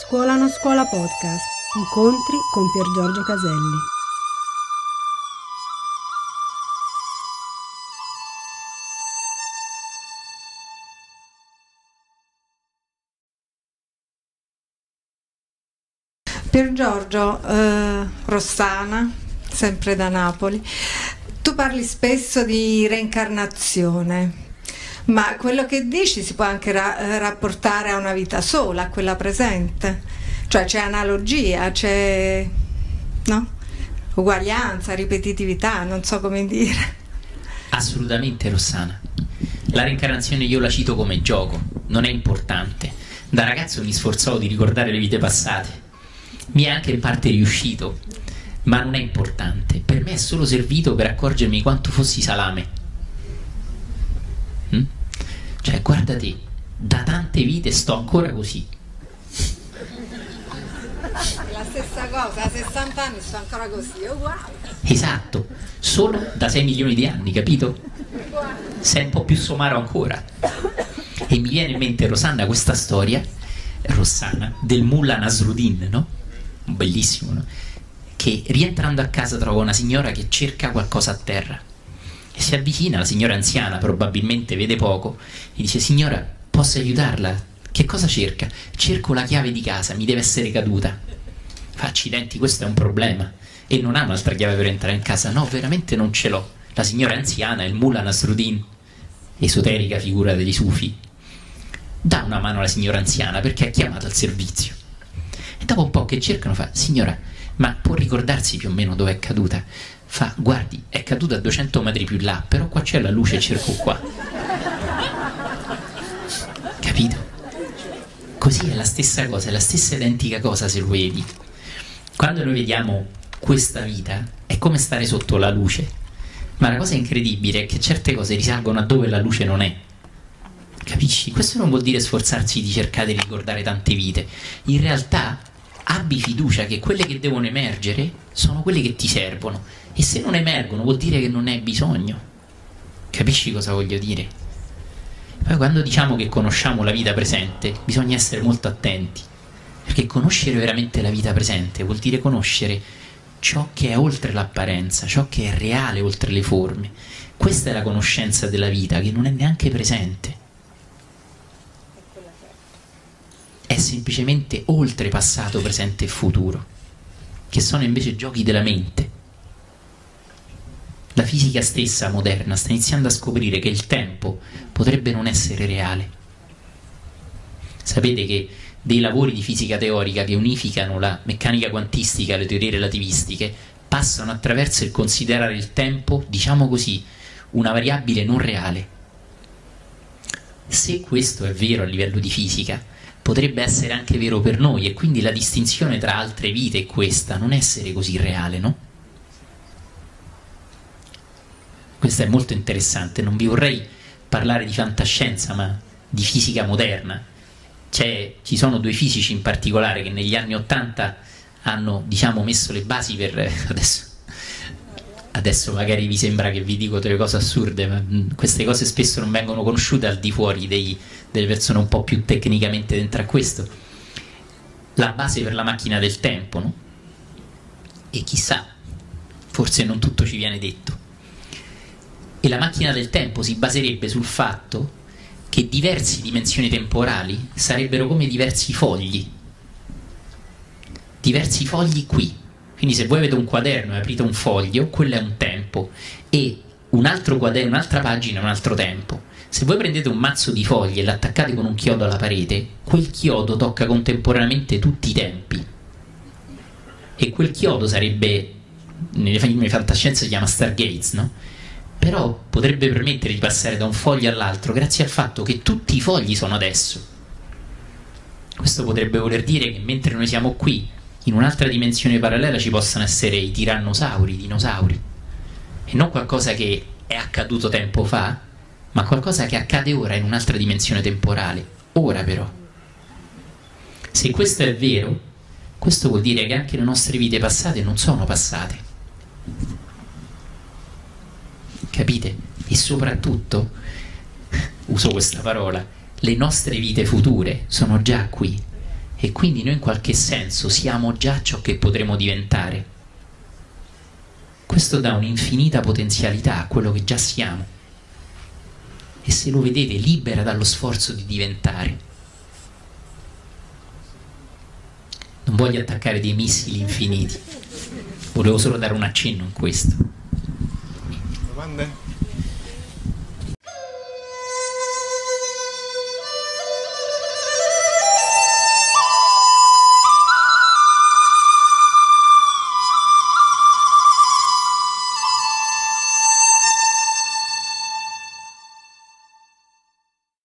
Scuola non scuola podcast. Incontri con Pier Giorgio Caselli. Pier Giorgio, Rossana, sempre da Napoli. Tu parli spesso di reincarnazione. Ma quello che dici si può anche rapportare a una vita sola, a quella presente. Cioè c'è analogia, c'è, no? Uguaglianza, ripetitività, non so come dire. Assolutamente, Rossana. La reincarnazione io la cito come gioco, non è importante. Da ragazzo mi sforzavo di ricordare le vite passate. Mi è anche in parte riuscito, ma non è importante. Per me è solo servito per accorgermi quanto fossi salame. Cioè, guarda te, da tante vite sto ancora così. La stessa cosa, a 60 anni sto ancora così, è uguale. Esatto, solo da 6 milioni di anni, capito? Sei un po' più somaro ancora. E mi viene in mente, Rossana, questa storia, Rossana, del Mullah Nasruddin, no? Bellissimo, no? Che rientrando a casa trova una signora che cerca qualcosa a terra. Si avvicina, la signora anziana probabilmente vede poco, e dice: signora, posso aiutarla? Che cosa cerca? Cerco la chiave di casa, mi deve essere caduta. Fa: accidenti, questo è un problema. E non ha un'altra chiave per entrare in casa? No, veramente non ce l'ho. La signora anziana è il Mullah Nasruddin, esoterica figura degli Sufi. Dà una mano alla signora anziana perché ha chiamato al servizio. E dopo un po' che cercano fa: signora, ma può ricordarsi più o meno dove è caduta? Fa: guardi, è caduta a 200 metri più là, però qua c'è la luce, cerco qua. Capito? Così è la stessa cosa, è la stessa identica cosa se lo vedi. Quando noi vediamo questa vita è come stare sotto la luce, ma la cosa incredibile è che certe cose risalgono a dove la luce non è. Capisci? Questo non vuol dire sforzarsi di cercare di ricordare tante vite. In realtà abbi fiducia che quelle che devono emergere sono quelle che ti servono, e se non emergono vuol dire che non ne hai bisogno. Capisci cosa voglio dire? Poi quando diciamo che conosciamo la vita presente bisogna essere molto attenti, perché conoscere veramente la vita presente vuol dire conoscere ciò che è oltre l'apparenza, ciò che è reale oltre le forme. Questa è la conoscenza della vita, che non è neanche presente, è semplicemente oltre passato, presente e futuro, che sono invece giochi della mente. La fisica stessa moderna sta iniziando a scoprire che il tempo potrebbe non essere reale. Sapete che dei lavori di fisica teorica che unificano la meccanica quantistica alle teorie relativistiche passano attraverso il considerare il tempo, diciamo così, una variabile non reale. Se questo è vero a livello di fisica, potrebbe essere anche vero per noi, e quindi la distinzione tra altre vite e questa non essere così reale, no? Questo è molto interessante. Non vi vorrei parlare di fantascienza, ma di fisica moderna. Ci sono due fisici in particolare che negli anni '80 hanno, diciamo, messo le basi per adesso magari vi sembra che vi dico delle cose assurde, ma queste cose spesso non vengono conosciute al di fuori delle persone un po' più tecnicamente dentro a questo. La base per la macchina del tempo, no? E chissà, forse non tutto ci viene detto. E la macchina del tempo si baserebbe sul fatto che diverse dimensioni temporali sarebbero come diversi fogli qui. Quindi se voi avete un quaderno e aprite un foglio, quello è un tempo, e un altro quaderno, un'altra pagina è un altro tempo. Se voi prendete un mazzo di foglie e l'attaccate con un chiodo alla parete, quel chiodo tocca contemporaneamente tutti i tempi, e quel chiodo sarebbe, nelle film di fantascienza si chiama Stargates, no? Però potrebbe permettere di passare da un foglio all'altro grazie al fatto che tutti i fogli sono adesso. Questo potrebbe voler dire che mentre noi siamo qui, in un'altra dimensione parallela ci possono essere i tirannosauri, i dinosauri, e non qualcosa che è accaduto tempo fa, ma qualcosa che accade ora in un'altra dimensione temporale, ora però. Se questo è vero, questo vuol dire che anche le nostre vite passate non sono passate. Capite? E soprattutto, uso questa parola, le nostre vite future sono già qui, e quindi noi in qualche senso siamo già ciò che potremo diventare. Questo dà un'infinita potenzialità a quello che già siamo, e se lo vedete libera dallo sforzo di diventare. Non voglio attaccare dei missili infiniti, volevo solo dare un accenno in questo. Domande?